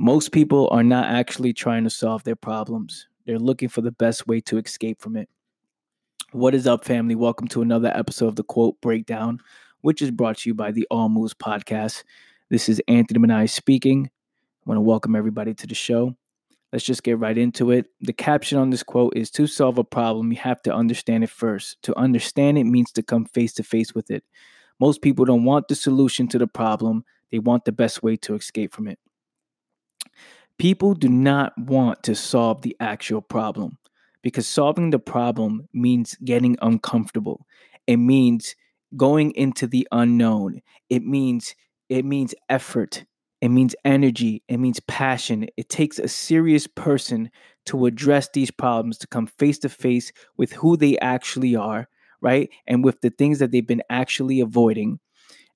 Most people are not actually trying to solve their problems. They're looking for the best way to escape from it. What is up, family? Welcome to another episode of the Quote Breakdown, which is brought to you by the All Moves Podcast. This is Anthony Mani speaking. I want to welcome everybody to the show. Let's just get right into it. The caption on this quote is, to solve a problem, you have to understand it first. To understand it means to come face to face with it. Most people don't want the solution to the problem. They want the best way to escape from it. People do not want to solve the actual problem because solving the problem means getting uncomfortable. It means going into the unknown. It means effort. It means energy. It means passion. It takes a serious person to address these problems, to come face to face with who they actually are, right? And with the things that they've been actually avoiding.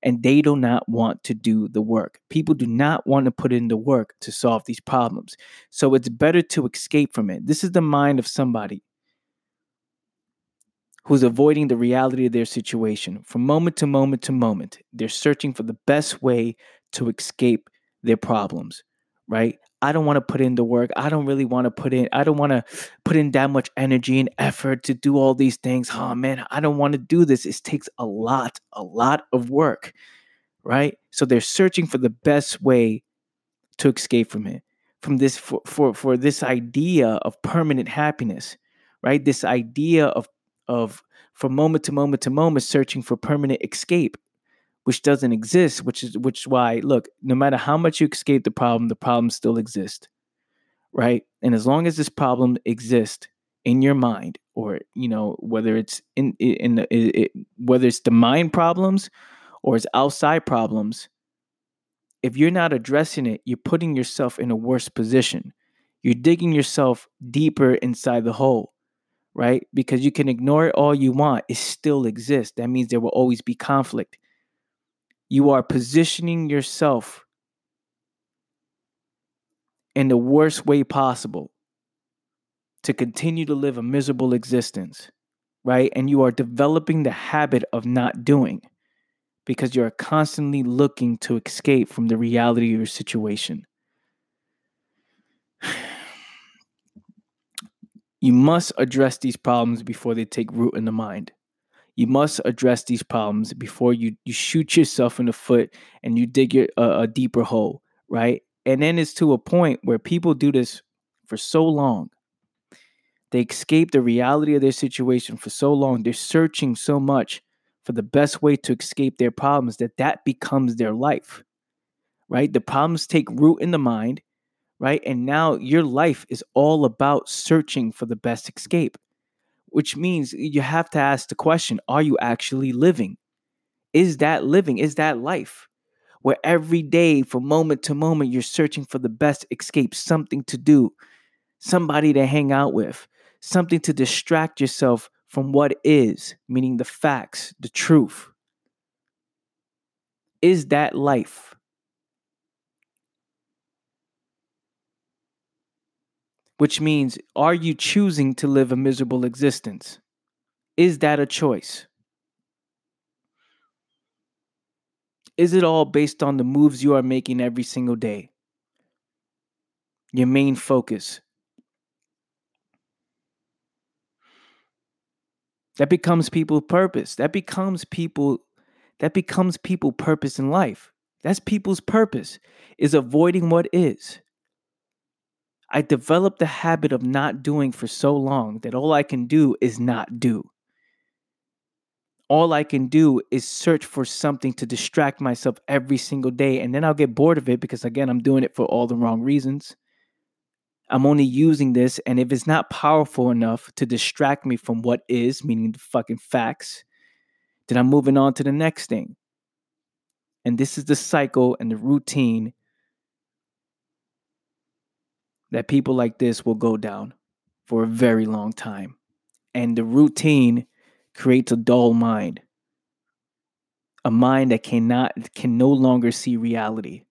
And they do not want to do the work. People do not want to put in the work to solve these problems. So it's better to escape from it. This is the mind of somebody who's avoiding the reality of their situation. From moment to moment to moment, they're searching for the best way to escape their problems, right? I don't want to put in the work. I don't want to put in that much energy and effort to do all these things. Oh man, I don't want to do this. It takes a lot of work, right? So they're searching for the best way to escape from it, from this for this idea of permanent happiness, right? This idea of from moment to moment to moment searching for permanent escape, which doesn't exist, which is why, look, no matter how much you escape the problem still exists, right? And as long as this problem exists in your mind, or, you know, whether it's whether it's the mind problems or it's outside problems, if you're not addressing it, you're putting yourself in a worse position. You're digging yourself deeper inside the hole, right? Because you can ignore it all you want. It still exists. That means there will always be conflict. You are positioning yourself in the worst way possible to continue to live a miserable existence, right? And you are developing the habit of not doing because you're constantly looking to escape from the reality of your situation. You must address these problems before they take root in the mind. You must address these problems before you shoot yourself in the foot and you dig a deeper hole, right? And then it's to a point where people do this for so long. They escape the reality of their situation for so long. They're searching so much for the best way to escape their problems that becomes their life, right? The problems take root in the mind, right? And now your life is all about searching for the best escape. Which means you have to ask the question, are you actually living? Is that living? Is that life? Where every day, from moment to moment, you're searching for the best escape, something to do, somebody to hang out with, something to distract yourself from what is, meaning the facts, the truth. Is that life? Which means, are you choosing to live a miserable existence? Is that a choice? Is it all based on the moves you are making every single day? Your main focus. That becomes people's purpose. That becomes people's purpose in life. That's people's purpose, is avoiding what is. I developed the habit of not doing for so long that all I can do is not do. All I can do is search for something to distract myself every single day, and then I'll get bored of it because, again, I'm doing it for all the wrong reasons. I'm only using this, and if it's not powerful enough to distract me from what is, meaning the fucking facts, then I'm moving on to the next thing. And this is the cycle and the routine that people like this will go down for a very long time. And the routine creates a dull mind. A mind that can no longer see reality.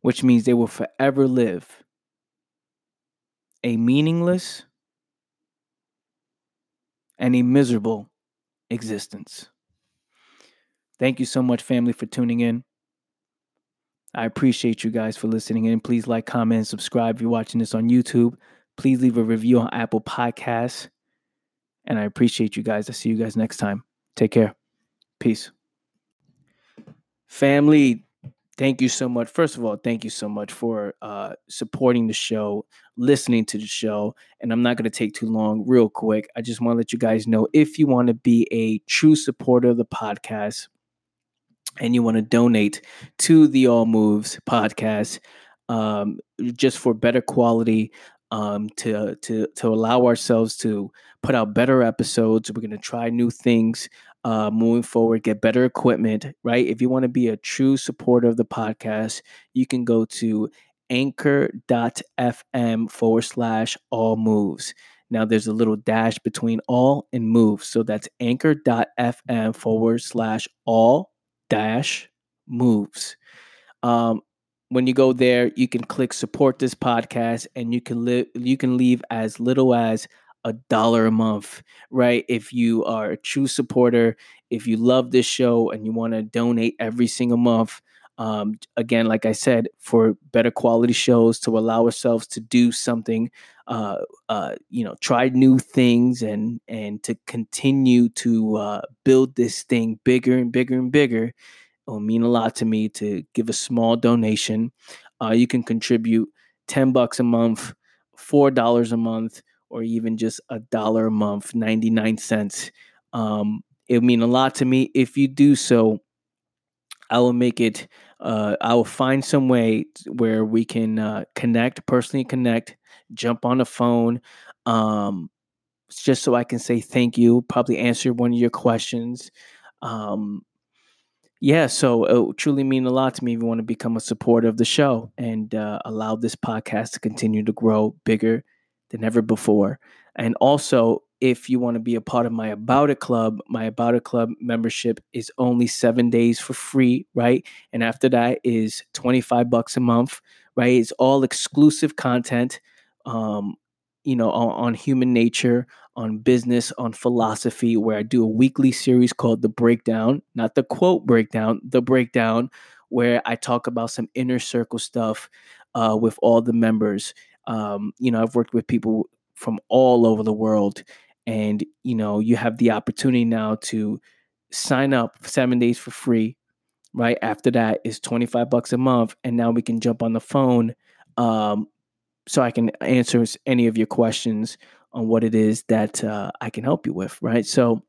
Which means they will forever live a meaningless and a miserable existence. Thank you so much, family, for tuning in. I appreciate you guys for listening in. Please like, comment, and subscribe if you're watching this on YouTube. Please leave a review on Apple Podcasts. And I appreciate you guys. I'll see you guys next time. Take care. Peace. Family, thank you so much. First of all, thank you so much for supporting the show, listening to the show. And I'm not going to take too long real quick. I just want to let you guys know, if you want to be a true supporter of the podcast and you want to donate to the All Moves podcast, just for better quality, to allow ourselves to put out better episodes. We're going to try new things moving forward, get better equipment, right? If you want to be a true supporter of the podcast, you can go to anchor.fm/allmoves. Now there's a little dash between all and moves. So that's anchor.fm/all-moves. When you go there, you can click support this podcast, and you can leave as little as $1 a month, right? If you are a true supporter, if you love this show and you want to donate every single month, again, like I said, for better quality shows, to allow ourselves to do something, try new things and to continue to build this thing bigger and bigger and bigger. It'll mean a lot to me to give a small donation. You can contribute $10 a month, $4 a month, or even just $1 a month, 99 cents. It'll mean a lot to me. If you do so, I will make it, I will find some way where we can personally connect, jump on the phone, just so I can say thank you, probably answer one of your questions. So it would truly mean a lot to me if you want to become a supporter of the show and allow this podcast to continue to grow bigger than ever before. And also, if you want to be a part of my About It Club, my About It Club membership is only 7 days for free, right? And after that is $25 a month, right? It's all exclusive content, on human nature, on business, on philosophy, where I do a weekly series called The Breakdown, not the Quote Breakdown, The Breakdown, where I talk about some inner circle stuff with all the members. I've worked with people from all over the world, and, you have the opportunity now to sign up for 7 days for free, right? After that is $25 a month. And now we can jump on the phone, so I can answer any of your questions on what it is that I can help you with, right? So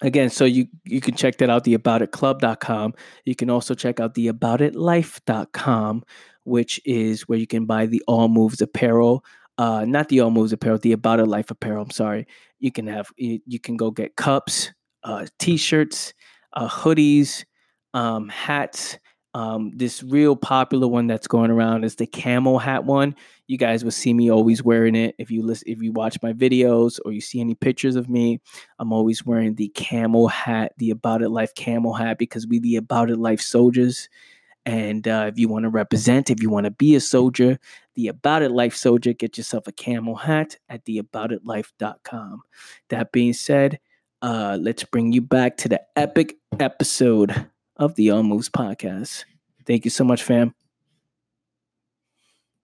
again, so you can check that out, the aboutitclub.com. You can also check out the aboutitlife.com, which is where you can buy the All Moves apparel. Not the All Moves apparel, the About It Life apparel, I'm sorry. You can go get cups, t-shirts, hoodies, hats. This real popular one that's going around is the camel hat one. You guys will see me always wearing it. If you watch my videos or you see any pictures of me, I'm always wearing the camel hat, the About It Life camel hat, because we the About It Life soldiers. And if you want to represent, if you want to be a soldier, the About It Life soldier, get yourself a camel hat at theaboutitlife.com. That being said, let's bring you back to the epic episode of the All Moves podcast. Thank you so much, fam.